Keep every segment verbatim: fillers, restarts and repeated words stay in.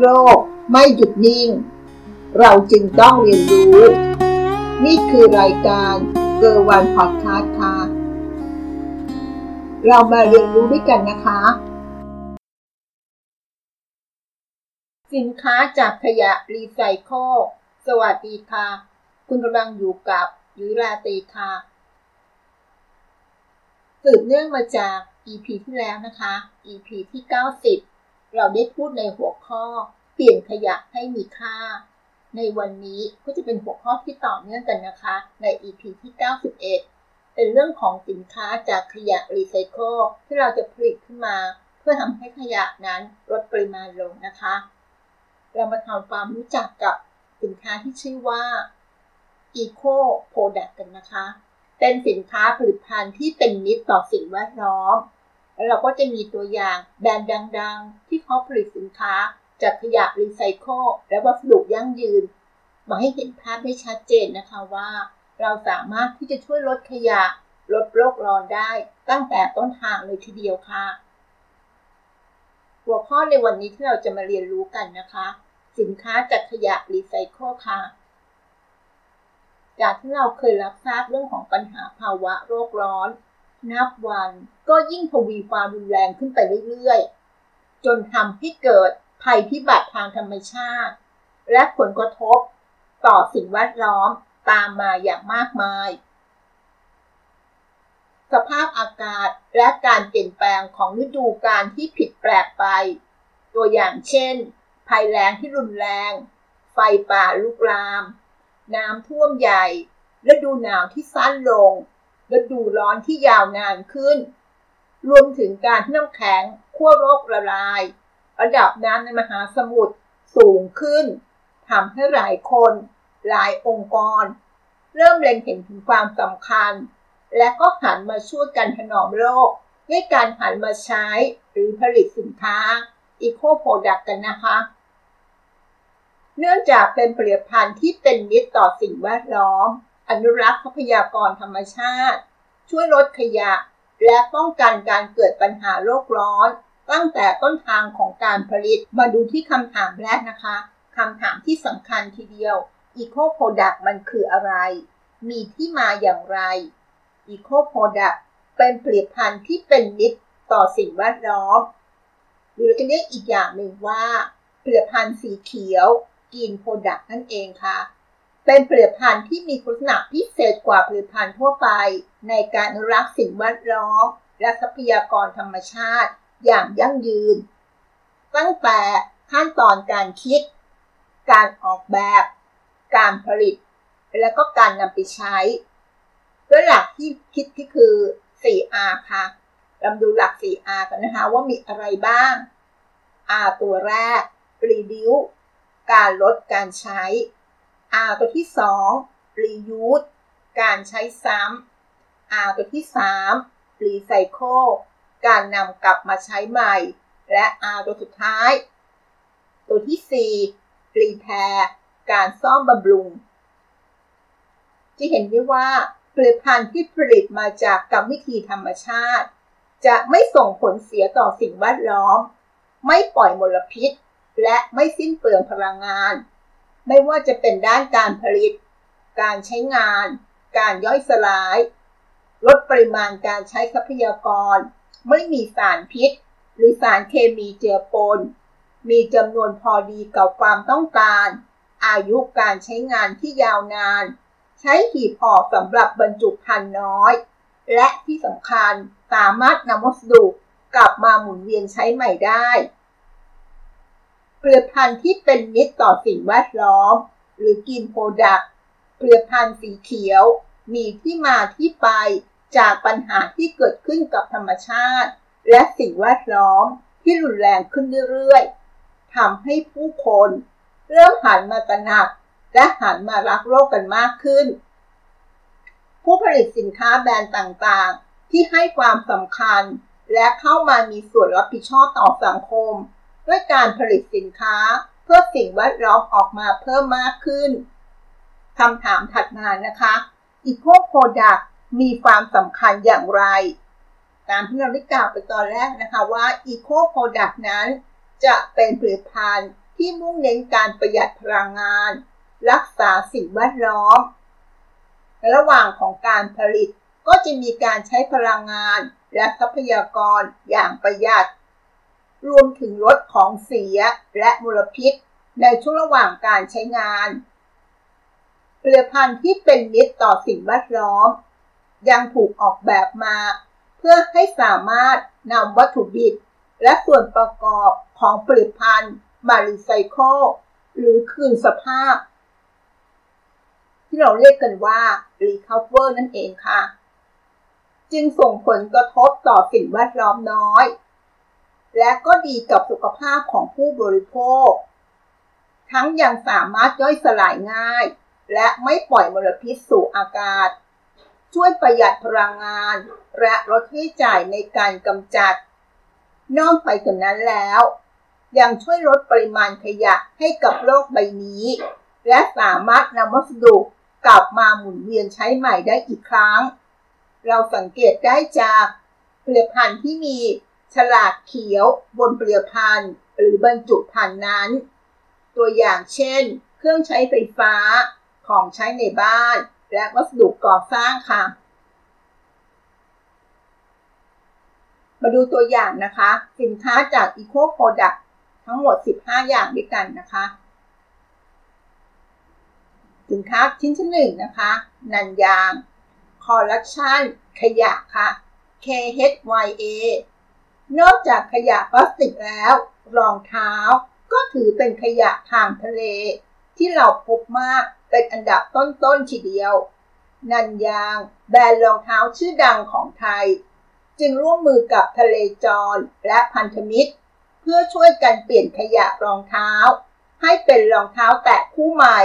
โลกไม่หยุดนิ่งเราจึงต้องเรียนรู้นี่คือรายการเกิร์ลวันพอดคาสต์ค่ะเรามาเรียนรู้ด้วยกันนะคะสินค้าจากขยะรีไซเคิลสวัสดีค่ะคุณกำลังอยู่กับยุ้ยราตรีค่ะสืบเนื่องมาจาก อี พี ที่แล้วนะคะ อี พี ที่เก้าสิบเราได้พูดในหัวข้อเปลี่ยนขยะให้มีค่าในวันนี้ก็จะเป็นหัวข้อที่ต่อเนื่องกันนะคะใน อี พี ที่เก้าสิบเอ็ดเป็นเรื่องของสินค้าจากขยะรีไซเคิลที่เราจะผลิตขึ้นมาเพื่อทำให้ขยะนั้นลดปริมาณลงนะคะเรามาทำความรู้จักกับสินค้าที่ชื่อว่า Eco Product กันนะคะเป็นสินค้าผลิตภัณฑ์ที่เป็นมิตรต่อสิ่งแวดล้อมแล้วเราก็จะมีตัวอย่างแบรนด์ดังๆที่เขาผลิตสินค้าจากขยะรีไซเคิลและวัสดุยั่งยืนมาให้เห็นภาพได้ชัดเจนนะคะว่าเราสามารถที่จะช่วยลดขยะลดโลกร้อนได้ตั้งแต่ต้นทางเลยทีเดียวค่ะหัวข้อในวันนี้ที่เราจะมาเรียนรู้กันนะคะสินค้าจากขยะรีไซเคิลค่ะจากที่เราเคยรับทราบเรื่องของปัญหาภาวะโลกร้อนนับวันก็ยิ่งทวีความรุนแรงขึ้นไปเรื่อยๆจนทำให้เกิดภัยพิบัติทางธรรมชาติและผลกระทบต่อสิ่งแวดล้อมตามมาอย่างมากมายสภาพอากาศและการเปลี่ยนแปลงของฤดูกาลที่ผิดแปลกไปตัวอย่างเช่นภัยแล้งที่รุนแรงไฟป่าลุกลามน้ำท่วมใหญ่ฤดูหนาวที่สั้นลงฤดูร้อนที่ยาวนานขึ้นรวมถึงการที่น้ำแข็งขั้วโลกละลายระดับน้ำในมหาสมุทรสูงขึ้นทำให้หลายคนหลายองค์กรเริ่มเล็งเห็นถึงความสำคัญและก็หันมาช่วยกันถนอมโลกด้วยการหันมาใช้หรือผลิตสินค้าอีโคโปรดักต์กันนะคะเนื่องจากเป็นผลิตภัณฑ์ที่เป็นมิตรต่อสิ่งแวดล้อมอนุรักษ์ทรัพยากรธรรมชาติช่วยลดขยะและป้องกันการเกิดปัญหาโลกร้อนตั้งแต่ต้นทางของการผลิตมาดูที่คำถามแรกนะคะคำถามที่สำคัญทีเดียว Eco Product มันคืออะไรมีที่มาอย่างไร Eco Product เป็นผลิตภัณฑ์ที่เป็นมิตรต่อสิ่งแวดล้อมหรือจะเรียกอีกอย่างหนึ่งว่าผลิตภัณฑ์สีเขียวGreen Product นั่นเองค่ะเป็นผลิตภัณฑ์ที่มีคุณลักษณะพิเศษกว่าผลิตภัณฑ์ทั่วไปในการอนุรักษ์สิ่งแวดล้อมและทรัพยากรธรรมชาติอย่างยั่งยืนตั้งแต่ขั้นตอนการคิดการออกแบบการผลิตและก็การนำไปใช้โดยหลักที่คิดที่คือ โฟร์ อาร์ ค่ะเราดูหลัก โฟร์ อาร์ กันนะคะว่ามีอะไรบ้าง R ตัวแรก Reduce การลดการใช้ R ตัวที่สอง Reuse การใช้ซ้ำ R ตัวที่สาม Recycleการนำกลับมาใช้ใหม่และ R ตัวสุดท้ายตัวที่สี่ Repair การซ่อมบำรุงจะเห็นได้ว่าผลิตภัณฑ์ที่ผลิตมาจากกรรมวิธีธรรมชาติจะไม่ส่งผลเสียต่อสิ่งแวดล้อมไม่ปล่อยมลพิษและไม่สิ้นเปลืองพลังงานไม่ว่าจะเป็นด้านการผลิตการใช้งานการย่อยสลายลดปริมาณการใช้ทรัพยากรไม่มีสารพิษหรือสารเคมีเจือปนมีจำนวนพอดีกับความต้องการอายุการใช้งานที่ยาวนานใช้หีบห่อสำหรับบรรจุภัณฑ์น้อยและที่สำคัญสามารถนำวัสดุกลับมาหมุนเวียนใช้ใหม่ได้ผลิตภัณฑ์ที่เป็นมิตรต่อสิ่งแวดล้อมหรือ Green Product ผลิตภัณฑ์สีเขียวมีที่มาที่ไปจากปัญหาที่เกิดขึ้นกับธรรมชาติและสิ่งแวดล้อมที่รุนแรงขึ้นเรื่อยๆทำให้ผู้คนเริ่มหันมาตระหนักและหันมารักโลกกันมากขึ้นผู้ผลิตสินค้าแบรนด์ต่างๆที่ให้ความสำคัญและเข้ามามีส่วนรับผิดชอบต่อสังคมด้วยการผลิตสินค้าเพื่อสิ่งแวดล้อมออกมาเพิ่มมากขึ้นคำถามถัดมานะคะอีโคโปรดักต์มีความสำคัญอย่างไรตามที่เราได้กล่าวไปตอนแรกนะคะว่า Eco Product นั้นจะเป็นผลิตภัณฑ์ ที่มุ่งเน้นการประหยัดพลังงานรักษาสิ่งแวดล้อมระหว่างของการผลิตก็จะมีการใช้พลังงานและทรัพยากรอย่างประหยัดรวมถึงลดของเสียและมลพิษในช่วงระหว่างการใช้งานผลิตภัณฑ์ที่เป็นมิตรต่อสิ่งแวดล้อมยังถูกออกแบบมาเพื่อให้สามารถนำวัตถุดิบและส่วนประกอบของผลิตภัณฑ์มารีไซเคิลหรือคืนสภาพที่เราเรียกกันว่ารีคัฟเวอร์นั่นเองค่ะจึงส่งผลกระทบต่อสิ่งแวดล้อมน้อยและก็ดีกับสุขภาพของผู้บริโภคทั้งยังสามารถย่อยสลายง่ายและไม่ปล่อยมลพิษสู่อากาศช่วยประหยัดพลังงานและลดค่าใช้จ่ายในการกำจัดนอกไปจากนั้นแล้วยังช่วยลดปริมาณขยะให้กับโลกใบนี้และสามารถนำวัสดุกลับมาหมุนเวียนใช้ใหม่ได้อีกครั้งเราสังเกตได้จากผลิตภัณฑ์ที่มีฉลากเขียวบนผลิตภัณฑ์หรือบรรจุภัณฑ์นั้นตัวอย่างเช่นเครื่องใช้ไฟฟ้าของใช้ในบ้านและวัสดุก่อสร้างค่ะมาดูตัวอย่างนะคะสินค้าจาก Eco Product ทั้งหมดสิบห้าอย่างด้วยกันนะคะสินค้าชิ้นที่หนึ่งนะคะนันยางคอลเลคชั่นขยะค่ะ เค เอช วาย เอ นอกจากขยะพลาสติกแล้วรองเท้าก็ถือเป็นขยะทางทะเลที่เราพบมากเป็นอันดับต้นๆทีเดียวนันยางแบรนด์รองเท้าชื่อดังของไทยจึงร่วมมือกับทะเลจรและพันธมิตรเพื่อช่วยกันเปลี่ยนขยะรองเท้าให้เป็นรองเท้าแตะคู่ใหม่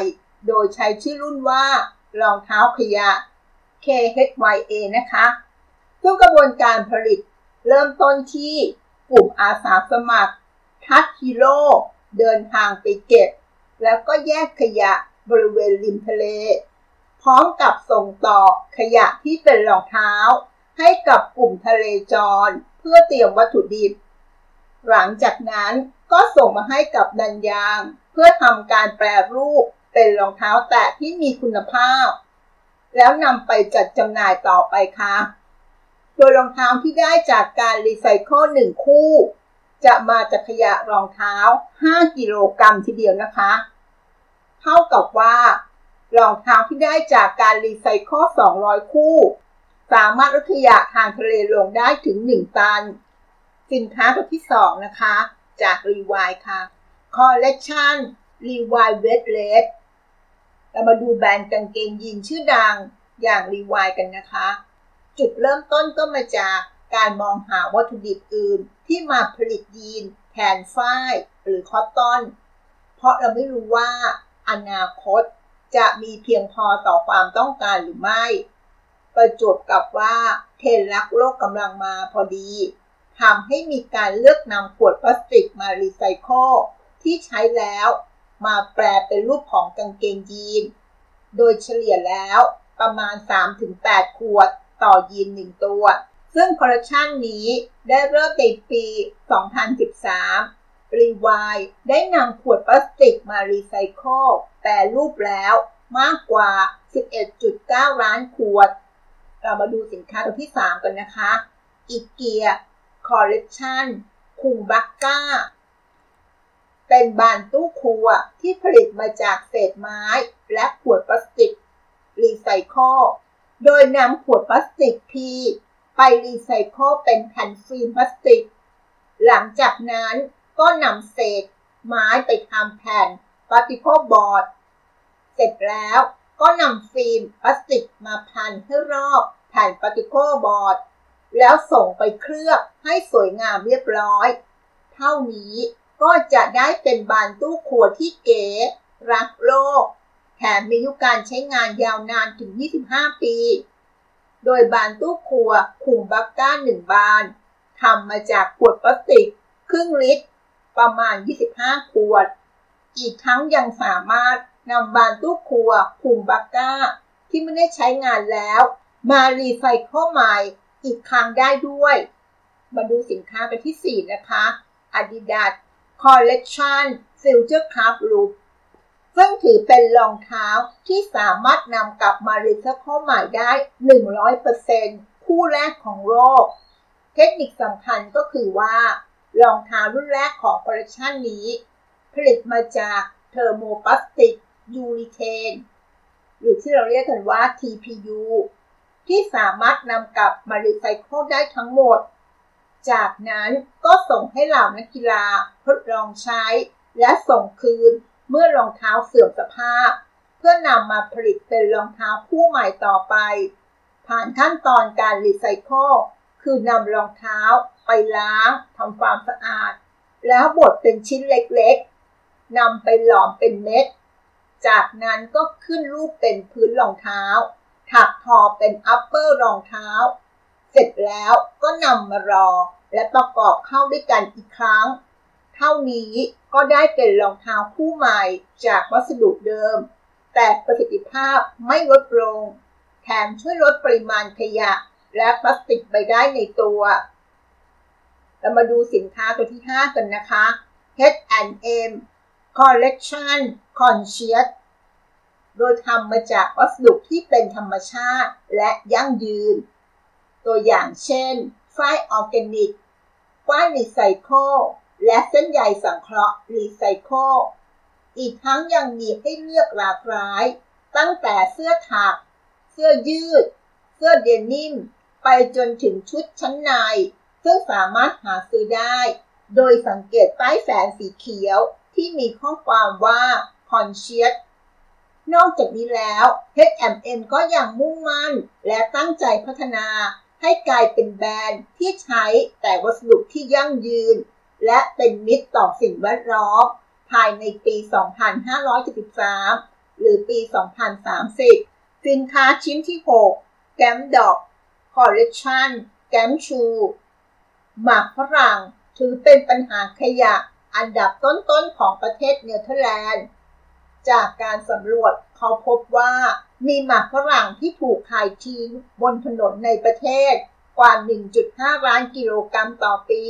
โดยใช้ชื่อรุ่นว่ารองเท้าขยะ เค เอช วาย เอ นะคะซึ่งกระบวนการผลิตเริ่มต้นที่กลุ่มอาสาสมัครทัชฮีโร่เดินทางไปเก็บแล้วก็แยกขยะบริเวณริมทะเลพร้อมกับส่งต่อขยะที่เป็นรองเท้าให้กับกลุ่มทะเลจรเพื่อเตรียมวัตถุดิบหลังจากนั้นก็ส่งมาให้กับนันยางเพื่อทำการแปรรูปเป็นรองเท้าแตะที่มีคุณภาพแล้วนำไปจัดจำหน่ายต่อไปค่ะโดยรองเท้าที่ได้จากการรีไซเคิลหนึ่งคู่จะมาจากขยะรองเท้าห้ากิโลกรัมทีเดียวนะคะเท่ากับว่ารองเท้าที่ได้จากการรีไซเคิลสองร้อยคู่สามารถลดขยะทางทะเลลงได้ถึงหนึ่งตันสินค้าตัวที่สองนะคะจากรีไวด์ค่ะคอลเลคชั่นรีไวด์เวสเลสเรามาดูแบรนด์กางเกงยีนชื่อดังอย่างรีไวด์กันนะคะจุดเริ่มต้นก็มาจากการมองหาวัตถุดิบอื่นที่มาผลิตยีนแทนฝ้ายหรือคอตตอนเพราะเราไม่รู้ว่าอนาคตจะมีเพียงพอต่อความต้องการหรือไม่ประจวบกับว่าเทรนด์รักโลกกำลังมาพอดีทำให้มีการเลือกนำขวดพลาสติกมารีไซเคิลที่ใช้แล้วมาแปลเป็นรูปของกางเกงยีนโดยเฉลี่ยแล้วประมาณ สามถึงแปด ขวดต่อยีนหนึ่งตัวซึ่งคอลเลคชันนี้ได้เริ่มในปี สองพันสิบสาม รีไวด์ได้นำขวดพลาสติกมารีไซเคิลแปลรูปแล้วมากกว่า สิบเอ็ดจุดเก้า ล้านขวดเรามาดูสินค้าตัวที่สามกันนะคะอิเกียคอลเลคชั่นคุงบักก้าเป็นบานตู้ครัวที่ผลิตมาจากเศษไม้และขวดพลาสติกรีไซเคิลโดยนำขวดพลาสติก P ไปรีไซเคิลเป็นแผ่นฟิล์มพลาสติกหลังจากนั้นก็นำเศษไม้ไปทำแผ่นพลาสติกบอร์ดเสร็จแล้วก็นำฟิล์มพลาสติกมาพันให้รอบแผ่นพลาสติกบอร์ดแล้วส่งไปเคลือบให้สวยงามเรียบร้อยเท่านี้ก็จะได้เป็นบานตู้ครัวที่เก๋รักโลกแถมมีอายุการใช้งานยาวนานถึงยี่สิบห้าปีโดยบานตู้ครัวคุมบักก้าหนึ่งบานทำมาจากขวดพลาสติกครึ่งลิตรประมาณยี่สิบห้าขวดอีกทั้งยังสามารถนำบานตู้ครัวคุมบักก้าที่ไม่ได้ใช้งานแล้วมารีไซเคิลใหม่อีกครั้งได้ด้วยมาดูสินค้าไปที่สี่นะคะ Adidas Collection Future Cup Loop ซึ่งถือเป็นรองเท้าที่สามารถนำกลับมารีไซเคิลใหม่ได้ หนึ่งร้อยเปอร์เซ็นต์ คู่แรกของโลกเทคนิคสำคัญก็คือว่ารองเท้ารุ่นแรกของคอลเลกชันนี้ผลิตมาจากเทอร์โมพลาสติกยูรีเทนหรือที่เราเรียกกันว่า ที พี ยู ที่สามารถนำกลับมารีไซเคิลได้ทั้งหมดจากนั้นก็ส่งให้เหล่านักกีฬาทดลองใช้และส่งคืนเมื่อรองเท้าเสื่อมสภาพเพื่อนำมาผลิตเป็นรองเท้าคู่ใหม่ต่อไปผ่านขั้นตอนการรีไซเคิลคือนำรองเท้าไปล้างทำความสะอาดแล้วบดเป็นชิ้นเล็กๆนำไปหลอมเป็นเม็ดจากนั้นก็ขึ้นรูปเป็นพื้นรองเท้าถักทอเป็นอัปเปอร์รองเท้าเสร็จแล้วก็นำมารอและประกอบเข้าด้วยกันอีกครั้งเท่านี้ก็ได้เป็นรองเท้าคู่ใหม่จากวัสดุเดิมแต่ประสิทธิภาพไม่ลดลงแถมช่วยลดปริมาณขยะและพลาสติกไปได้ในตัวเรามาดูสินค้าตัวที่ห้ากันนะคะ เอช แอนด์ เอ็ม Collection Conscious โดยทำมาจากวัสดุที่เป็นธรรมชาติและยั่งยืนตัวอย่างเช่นฝ้ายออร์แกนิกฝ้ายรีไซเคิลและเส้นใยสังเคราะห์รีไซเคิลอีกทั้งยังมีให้เลือกหลากหลายตั้งแต่เสื้อถักเสื้อยืดเสื้อเดนิมไปจนถึงชุดชั้นในซึ่งสามารถหาซื้อได้โดยสังเกตป้ายแฝงสีเขียวที่มีข้อความว่า Conscious นอกจากนี้แล้ว เอช แอนด์ เอ็ม ก็ยังมุ่งมั่นและตั้งใจพัฒนาให้กลายเป็นแบรนด์ที่ใช้แต่วัสดุที่ยั่งยืนและเป็นมิตรต่อสิ่งแวดล้อมภายในปี สองพันห้าร้อยเจ็ดสิบสาม หรือปี สองพันสามสิบ สินค้าชิ้นที่หกแก้มดอก Collection แก้มชูหมากฝรั่งถือเป็นปัญหาขยะอันดับต้นๆของประเทศเนเธอร์แลนด์จากการสำรวจเขาพบว่ามีหมากฝรั่งที่ถูกขายทิ้งบนถนนในประเทศกว่า หนึ่งจุดห้า ล้านกิโลกรัมต่อปี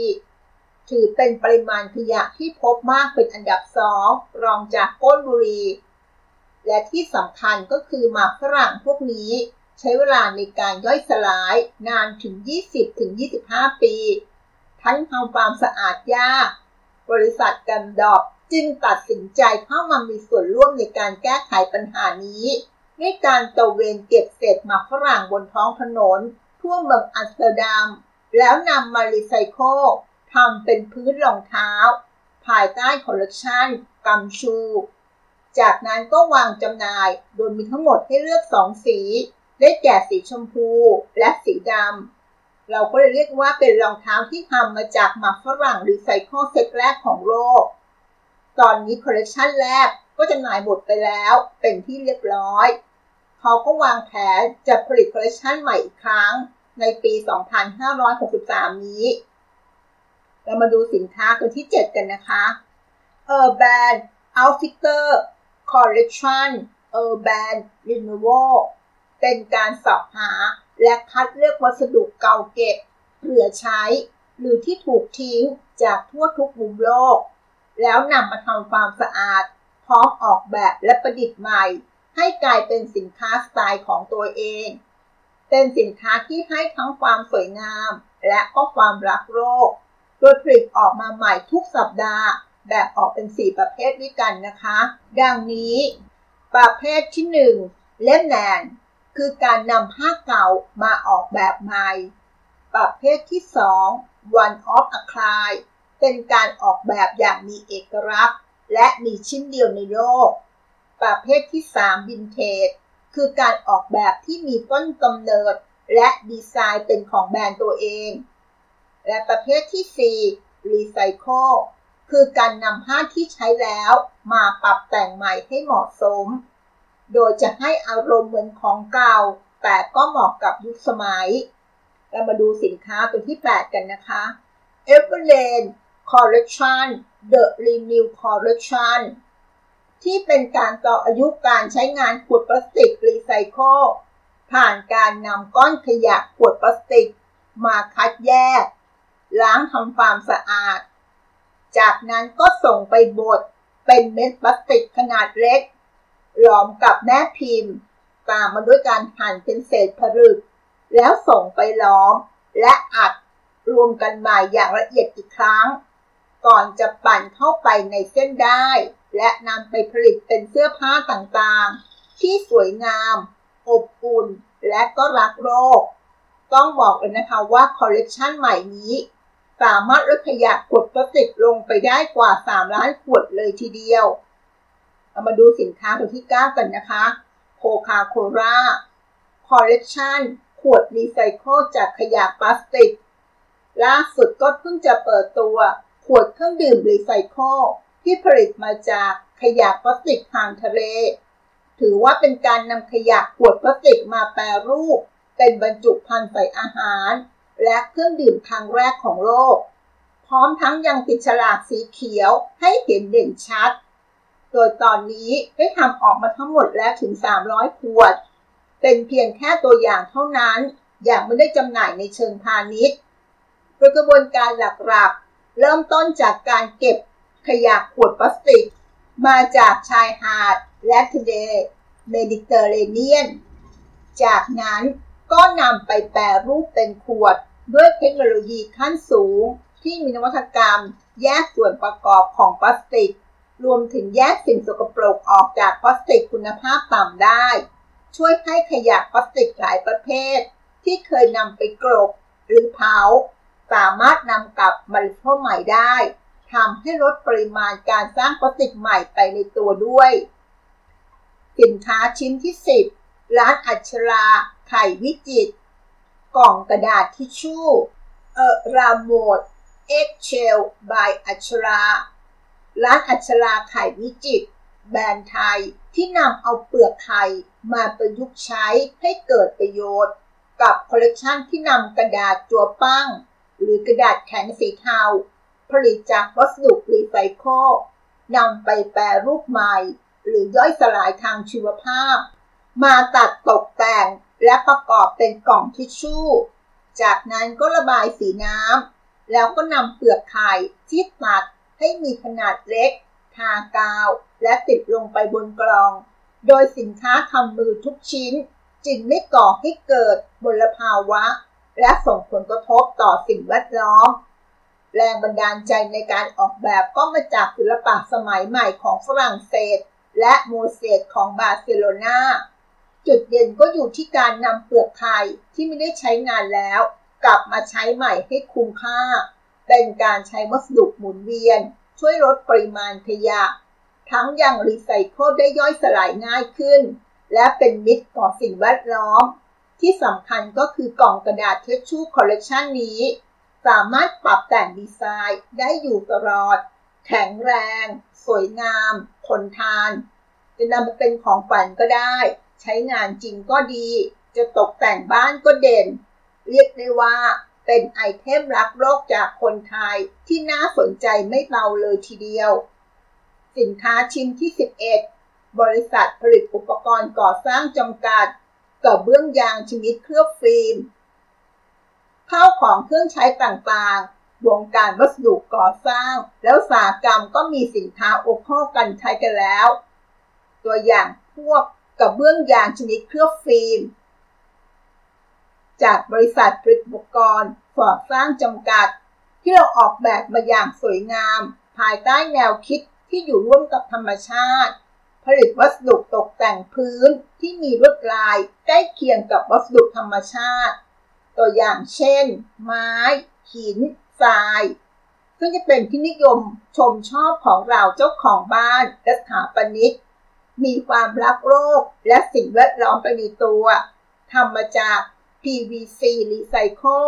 ถือเป็นปริมาณขยะที่พบมากเป็นอันดับสองรองจากก้นบุหรี่และที่สำคัญก็คือหมากฝรั่งพวกนี้ใช้เวลาในการย่อยสลายนานถึง ยี่สิบถึงยี่สิบห้า ปีทั้งทำความสะอาดยากบริษัทแกมดอกจึงตัดสินใจเข้ามามีส่วนร่วมในการแก้ไขปัญหานี้ด้วยการตระเวนเก็บเศษหมากฝรั่งบนท้องถนนทั่วเมืองอัมสเตอร์ดัมแล้วนำมารีไซเคิลทำเป็นพื้นรองเท้าภายใต้คอลเลกชันกัมชูจากนั้นก็วางจำหน่ายโดยมีทั้งหมดให้เลือกสองสีได้แก่สีชมพูและสีดำเราก็เลยเรียกว่าเป็นรองเท้าที่ทำมาจากหมากฝรั่งรีไซเคิลเซตแรกของโลกตอนนี้คอลเลกชันแรกก็จำหน่ายหมดไปแล้วเป็นที่เรียบร้อยเขาก็วางแผนจะผลิตคอลเลกชันใหม่อีกครั้งในปี สองพันห้าร้อยหกสิบสาม นี้เรามาดูสินค้าตัวที่เจ็ดกันนะคะ Urban Outfitter Collection Urban Renewal เป็นการสอบหาและคัดเลือกวัสดุเก่าเก็บเหลือใช้หรือที่ถูกทิ้งจากทั่วทุกมุมโลกแล้วนำมาทำความสะอาดพร้อมออกแบบและประดิษฐ์ใหม่ให้กลายเป็นสินค้าสไตล์ของตัวเองเป็นสินค้าที่ให้ทั้งความสวยงามและก็ความรักโลกโดยผลิตออกมาใหม่ทุกสัปดาห์แบ่งออกเป็นสี่ประเภทด้วยกันนะคะดังนี้ประเภทที่หนึ่งเล่มแหนนคือการนำผ้าเก่ามาออกแบบใหม่ประเภทที่สอง One of a kind เป็นการออกแบบอย่างมีเอกลักษณ์และมีชิ้นเดียวในโลกประเภทที่สาม Vintage คือการออกแบบที่มีต้นกำเนิดและดีไซน์เป็นของแบรนด์ตัวเองและประเภทที่สี่ Recycle คือการนำผ้าที่ใช้แล้วมาปรับแต่งใหม่ให้เหมาะสมโดยจะให้อารมณ์เหมือนของเก่าแต่ก็เหมาะกับยุคสมัยเรามาดูสินค้าตัวที่แปดกันนะคะ Everlane Collection The Renew Collection ที่เป็นการต่ออายุการใช้งานขวดพลาสติกรีไซเคิลผ่านการนำก้อนขยะขวดพลาสติกมาคัดแยกล้างทำความสะอาดจากนั้นก็ส่งไปบดไป เป็นเม็ดพลาสติกขนาดเล็กหลอมกับแม่พิมพ์ตามมาด้วยการหั่นเป็นเศษผลึกแล้วส่งไปหลอมและอัดรวมกันใหม่อย่างละเอียดอีกครั้งก่อนจะปั่นเข้าไปในเส้นได้และนำไปผลิตเป็นเสื้อผ้าต่างๆที่สวยงามอบอุ่นและก็รักโลกต้องบอกเลยนะคะว่าคอลเลกชันใหม่นี้สามารถลดขยะขวดพลาสติกลงไปได้กว่าสามล้านขวดเลยทีเดียวเอามาดูสินค้าตัวที่เก้ากันนะคะโคคาโคล่าคอลเลกชันขวดรีไซเคิลจากขยะพลาสติกล่าสุดก็เพิ่งจะเปิดตัวขวดเครื่องดื่มรีไซเคิลที่ผลิตมาจากขยะพลาสติกทางทะเลถือว่าเป็นการนำขยะขวดพลาสติกมาแปรรูปเป็นบรรจุภัณฑ์ใส่อาหารและเครื่องดื่มครั้งแรกของโลกพร้อมทั้งยังติดฉลากสีเขียวให้เห็นเด่นชัดโดยตอนนี้ได้ทำออกมาทั้งหมดแล้วถึงสามร้อยขวดเป็นเพียงแค่ตัวอย่างเท่านั้นยังไม่ได้จำหน่ายในเชิงพาณิชย์โดยกระบวนการหลักๆเริ่มต้นจากการเก็บขยะขวดพลาสติกมาจากชายหาดและทะเลเมดิเตอร์เรเนียนจากนั้นก็นำไปแปรรูปเป็นขวดด้วยเทคโนโลยีขั้นสูงที่มีนวัตกรรมแยกส่วนประกอบของพลาสติกรวมถึงแยกสิ่งสกปรกออกจากพลาสติกคุณภาพต่ำได้ช่วยให้ขยะพลาสติกหลายประเภทที่เคยนำไปกลบหรือเผาสามารถนำกลับมาผลิตใหม่ได้ทำให้ลดปริมาณการสร้างพลาสติกใหม่ไปในตัวด้วยสินค้าชิ้นที่สิบร้านอัชราไข่วิจิตรกล่องกระดาษทิชชู่เอราโมดเอ็กเชลบายอัชราร้านอัชราไข่วิจิตรแบรนด์ไทยที่นำเอาเปลือกไข่มาประยุกต์ใช้ให้เกิดประโยชน์กับคอลเลกชันที่นำกระดาษจั่วปั้งหรือกระดาษแข็งสีเทาผลิตจากวัสดุรีไซเคิลนำไปแปรรูปใหม่หรือย่อยสลายทางชีวภาพมาตัดตกแต่งและประกอบเป็นกล่องทิชชู่จากนั้นก็ระบายสีน้ำแล้วก็นำเปลือกไข่ที่ตัดให้มีขนาดเล็กทากาวและติดลงไปบนกล่องโดยสินค้าทำมือทุกชิ้นจึงไม่ก่อให้เกิดมลภาวะและส่งผลกระทบต่อสิ่งแวดล้อมแรงบันดาลใจในการออกแบบก็มาจากศิลปะสมัยใหม่ของฝรั่งเศสและโมเสสของบาร์เซโลนาจุดเด่นก็อยู่ที่การนำเปลือกไข่ที่ไม่ได้ใช้งานแล้วกลับมาใช้ใหม่ให้คุ้มค่าเป็นการใช้วัสดุหมุนเวียนช่วยลดปริมาณขยะทั้งยังรีไซเคิลได้ย่อยสลายง่ายขึ้นและเป็นมิตรต่อสิ่งแวดล้อมที่สำคัญก็คือกล่องกระดาษทิชชู่คอลเลกชันนี้สามารถปรับแต่งดีไซน์ได้อยู่ตลอดแข็งแรงสวยงามทนทานจะนำไปเป็นของขวัญก็ได้ใช้งานจริงก็ดีจะตกแต่งบ้านก็เด่นเรียกได้ว่าเป็นไอเทมรักโลกจากคนไทยที่น่าสนใจไม่เบาเลยทีเดียวสินค้าชิ้นที่สิบเอ็ดบริษัทผลิตอุปกรณ์ก่อสร้างจำกัดกระเบื้องยางชนิดเคลือบฟิล์มข้าวของเครื่องใช้ต่างๆวงการวัสดุก่อสร้างแล้วอุตสาหกรรมก็มีสินค้าโอเคกันใช้กันแล้วตัวอย่างพวกกระเบื้องยางชนิดเคลือบฟิล์มจากบริษัทผลิตอุปกรณ์ก่อสร้างจำกัดที่เราออกแบบมาอย่างสวยงามภายใต้แนวคิดที่อยู่ร่วมกับธรรมชาติผลิตวัสดุตกแต่งพื้นที่มีลวดลายใกล้เคียงกับวัสดุธรรมชาติตัวอย่างเช่นไม้หินทรายซึ่งจะเป็นที่นิยมชมชอบของเราเจ้าของบ้านและสถาปนิกมีความรักโลกและสิ่งแวดล้อมไปในตัวทำมาจาก พี วี ซี รีไซเคิล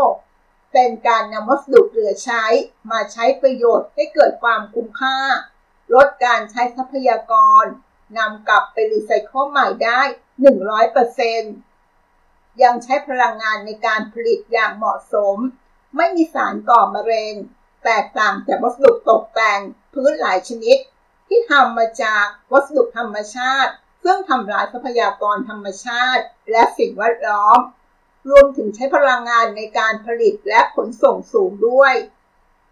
เป็นการนำวัสดุเหลือใช้มาใช้ประโยชน์ให้เกิดความคุ้มค่าลดการใช้ทรัพยากรนำกลับไปรีไซเคิลใหม่ได้ หนึ่งร้อยเปอร์เซ็นต์ ยังใช้พลังงานในการผลิตอย่างเหมาะสมไม่มีสารก่อมะเร็งแตกต่างจากวัสดุตกแต่งพื้นหลายชนิดที่ทำมาจากวัสดุธรรมชาติซึ่งทำลายทรัพยากรธรรมชาติและสิ่งแวดล้อมรวมถึงใช้พลังงานในการผลิตและขนส่งสูงด้วย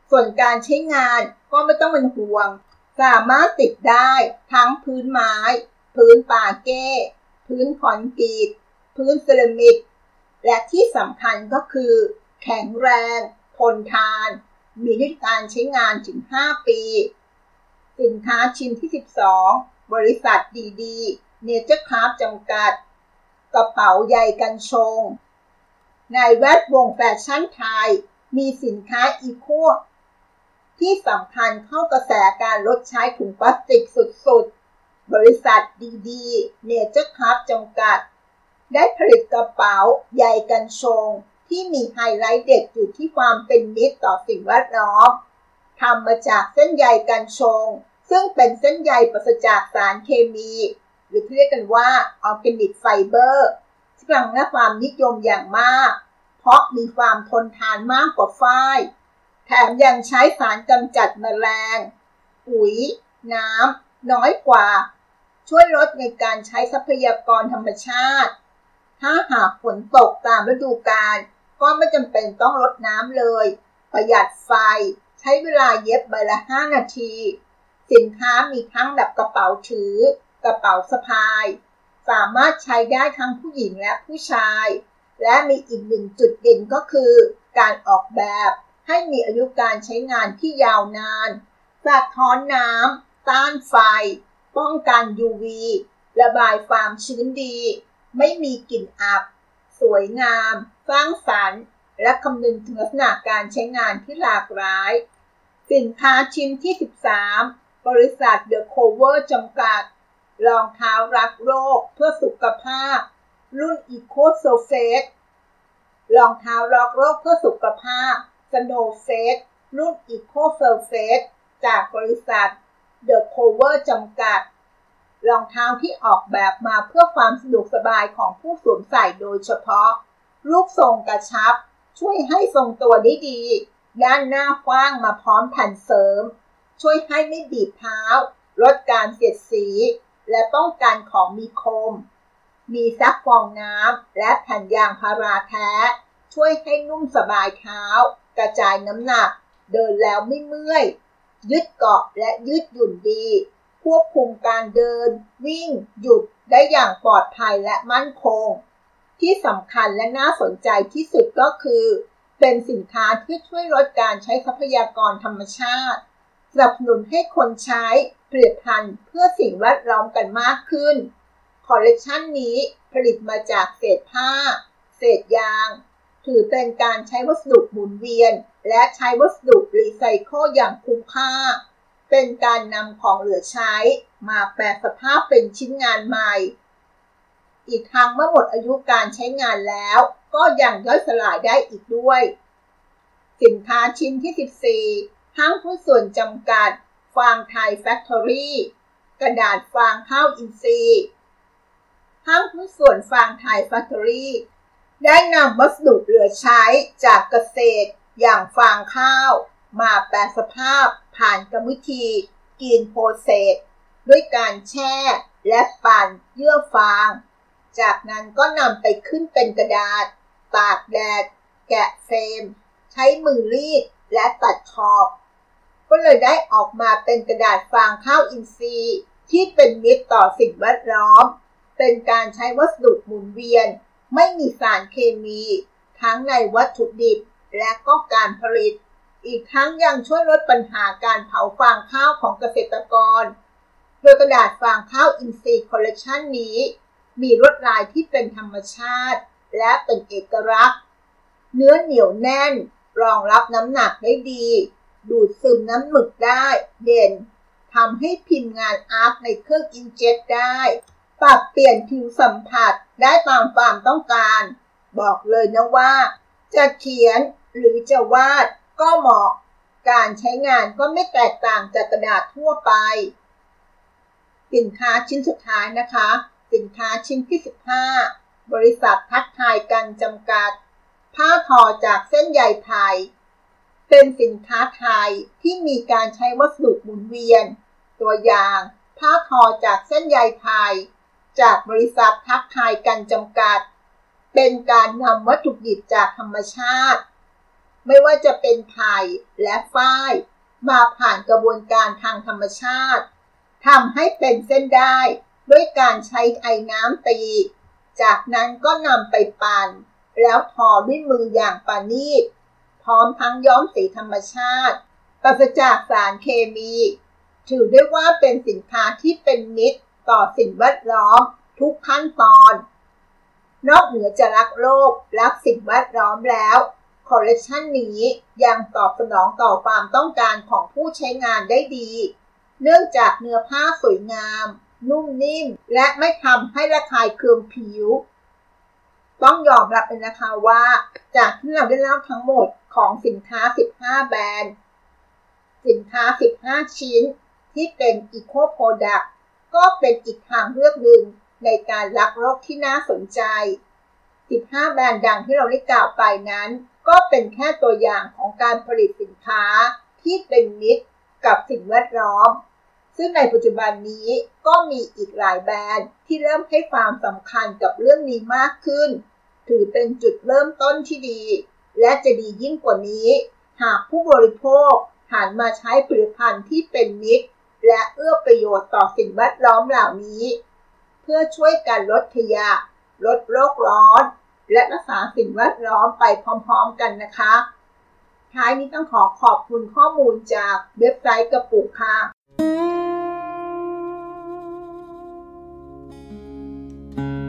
ส่วนการใช้งานก็ไม่ต้องเป็นห่วง สามารถติดได้ทั้งพื้นไม้พื้นปาเก้พื้นคอนกรีตพื้นเซรามิกและที่สำคัญก็คือแข็งแรงทนทานมีอายุการใช้งานถึงห้าปีสินค้าชิ้นที่สิบสองบริษัทดีดีเนเจอร์คราฟต์จำกัดกระเป๋าใยกันชงในแวดวงแฟชั่นไทยมีสินค้าอีโคที่สำคัญเข้ากระแสการลดใช้ถุงพลาสติกสุดๆบริษัทดีดีเนเจอร์คราฟต์จำกัดได้ผลิตกระเป๋าใยกันชงที่มีไฮไลท์เด็ดอยู่ที่ความเป็นมิตรต่อสิ่งแวดล้อมทำมาจากเส้นใยกันชงซึ่งเป็นเส้นใยปราศจากสารเคมีหรือที่เรียกกันว่าออร์แกนิกไฟเบอร์ที่กำลังได้ความนิยมอย่างมากเพราะมีความทนทานมากกว่าฝ้ายแถมยังใช้สารกำจัดแมลงปุ๋ยน้ำน้อยกว่าช่วยลดในการใช้ทรัพยากรธรรมชาติถ้าหากฝนตกตามฤดูกาลก็ไม่จำเป็นต้องรดน้ำเลยประหยัดไฟใช้เวลาเย็บใบละห้านาทีสินค้ามีทั้งแบบกระเป๋าถือกระเป๋าสะพายสามารถใช้ได้ทั้งผู้หญิงและผู้ชายและมีอีกหนึ่งจุดเด่นก็คือการออกแบบให้มีอายุการใช้งานที่ยาวนานสะท้อนน้ำต้านไฟป้องกัน ยู วี ระบายความชื้นดีไม่มีกลิ่นอับสวยงามสร้างสรรค์และคำนึงถึงลักษณะการใช้งานที่หลากหลายสินค้าชิ้นที่สิบสามบริษัท The Cover จำกัดรองเท้ารักโลกเพื่อสุขภาพรุ่น Eco Surface รองเท้ารักโลกเพื่อสุขภาพ Snow Face รุ่น Eco Surface จากบริษัท The Cover จำกัดรองเท้าที่ออกแบบมาเพื่อความสะดวกสบายของผู้สวมใส่โดยเฉพาะรูปทรงกระชับช่วยให้ทรงตัวได้ดีด้านหน้ากว้างมาพร้อมแผ่นเสริมช่วยให้ไม่บีบเท้าลดการเสียดสีและป้องกันของมีคมมีซักฟองน้ำและแผ่นยางพาราแท้ช่วยให้นุ่มสบายเท้ากระจายน้ำหนักเดินแล้วไม่เมื่อยยึดเกาะและยืดหยุ่นดีควบคุมการเดินวิ่งหยุดได้อย่างปลอดภัยและมั่นคงที่สำคัญและน่าสนใจที่สุดก็คือเป็นสินค้าที่ช่วยลดการใช้ทรัพยากรธรรมชาติสนับสนุนให้คนใช้ผลิตภัณฑ์เพื่อสิ่งแวดล้อมกันมากขึ้นคอลเลกชันนี้ผลิตมาจากเศษผ้าเศษยางถือเป็นการใช้วัสดุหมุนเวียนและใช้วัสดุรีไซเคิลอย่างคุ้มค่าเป็นการนำของเหลือใช้มาแปรสภาพเป็นชิ้นงานใหม่อีกทั้งเมื่อหมดอายุการใช้งานแล้วก็ยังย่อยสลายได้อีกด้วยสินค้าชิ้นที่สิบสี่ห้างหุ้นส่วนจำกัดฟางไทยแฟคทอรี่กระดาษฟางข้าวอินทรีย์ห้างหุ้นส่วนฟางไทยแฟคทอรี่ได้นำวัสดุเหลือใช้จากเกษตรอย่างฟางข้าวมาแปรสภาพผ่านกรรมวิธีกรีนโปรเซสด้วยการแช่และปั่นเยื่อฟางจากนั้นก็นำไปขึ้นเป็นกระดาษตากแดดแกะเฟรมใช้มือรีดและตัดขอบก็เลยได้ออกมาเป็นกระดาษฟางข้าวอินทรีย์ที่เป็นมิตรต่อสิ่งแวดล้อมเป็นการใช้วัสดุหมุนเวียนไม่มีสารเคมีทั้งในวัตถุดิบและก็การผลิตอีกทั้งยังช่วยลดปัญหาการเผาฟางข้าวของเกษตรกรโดยกระดาษฟางข้าวอินทรีย์คอลเลกชันนี้มีลวดลายที่เป็นธรรมชาติและเป็นเอกลักษณ์เนื้อเหนียวแน่นรองรับน้ำหนักได้ดีดูดซึมน้ำหมึกได้เด่นทำให้พิมพ์งานอาร์ตในเครื่องอินเจ็ตได้ปรับเปลี่ยนผิวสัมผัสได้ตามความต้องการบอกเลยนะว่าจะเขียนหรือจะวาดก็เหมาะการใช้งานก็ไม่แตกต่างจากกระดาษทั่วไปสินค้าชิ้นสุดท้ายนะคะสินค้าชิ้นที่สิบห้าบริษัททักทายกันจำกัดผ้าทอจากเส้นใยไทยเป็นสินค้าไทยที่มีการใช้วัสดุหมุนเวียนตัวอย่างผ้าทอจากเส้นใยไทยจากบริษัททักทายกันจำกัดเป็นการนำวัตถุดิบจากธรรมชาติไม่ว่าจะเป็นไผ่และฝ้าย มาผ่านกระบวนการทางธรรมชาติทำให้เป็นเส้นได้ด้วยการใช้ไอน้ำตีจากนั้นก็นำไปปั่นแล้วทอด้วยมืออย่างปานีตพร้อมทั้งย้อมสีธรรมชาติปราศจากสารเคมีถือได้ว่าเป็นสินค้าที่เป็นมิตรต่อสิ่งแวดล้อมทุกขั้นตอนนอกเหนือจะรักโลกรักสิ่งแวดล้อมแล้วคอลเลกชันนี้ยังตอบสนองต่อความต้องการของผู้ใช้งานได้ดีเนื่องจากเนื้อผ้าสวยงามนุ่มนิ่มและไม่ทำให้ระคายเคืองผิวต้องยอมรับเลยนะคะว่าจากที่เราได้เล่าทั้งหมดของสินค้าสิบห้าแบรนด์สินค้าสิบห้าชิ้นที่เป็น Eco Product ก็เป็นอีกทางเลือกหนึ่งในการรักโลกที่น่าสนใจสิบห้าแบรนด์ดังที่เราได้กล่าวไปนั้นก็เป็นแค่ตัวอย่างของการผลิตสินค้าที่เป็นมิตรกับสิ่งแวดล้อมซึ่งในปัจจุบันนี้ก็มีอีกหลายแบรนด์ที่เริ่มให้ความสำคัญกับเรื่องนี้มากขึ้นถือเป็นจุดเริ่มต้นที่ดีและจะดียิ่งกว่านี้หากผู้บริโภคหันมาใช้ผลิตภัณฑ์ที่เป็นมิตรและเอื้อประโยชน์ต่อสิ่งแวดล้อมเหล่านี้เพื่อช่วยกันลดขยะลดโลกร้อนและรักษาสิ่งแวดล้อมไปพร้อมๆกันนะคะท้ายนี้ต้องขอขอบคุณข้อมูลจากเว็บไซต์กระปุกค่ะThank you.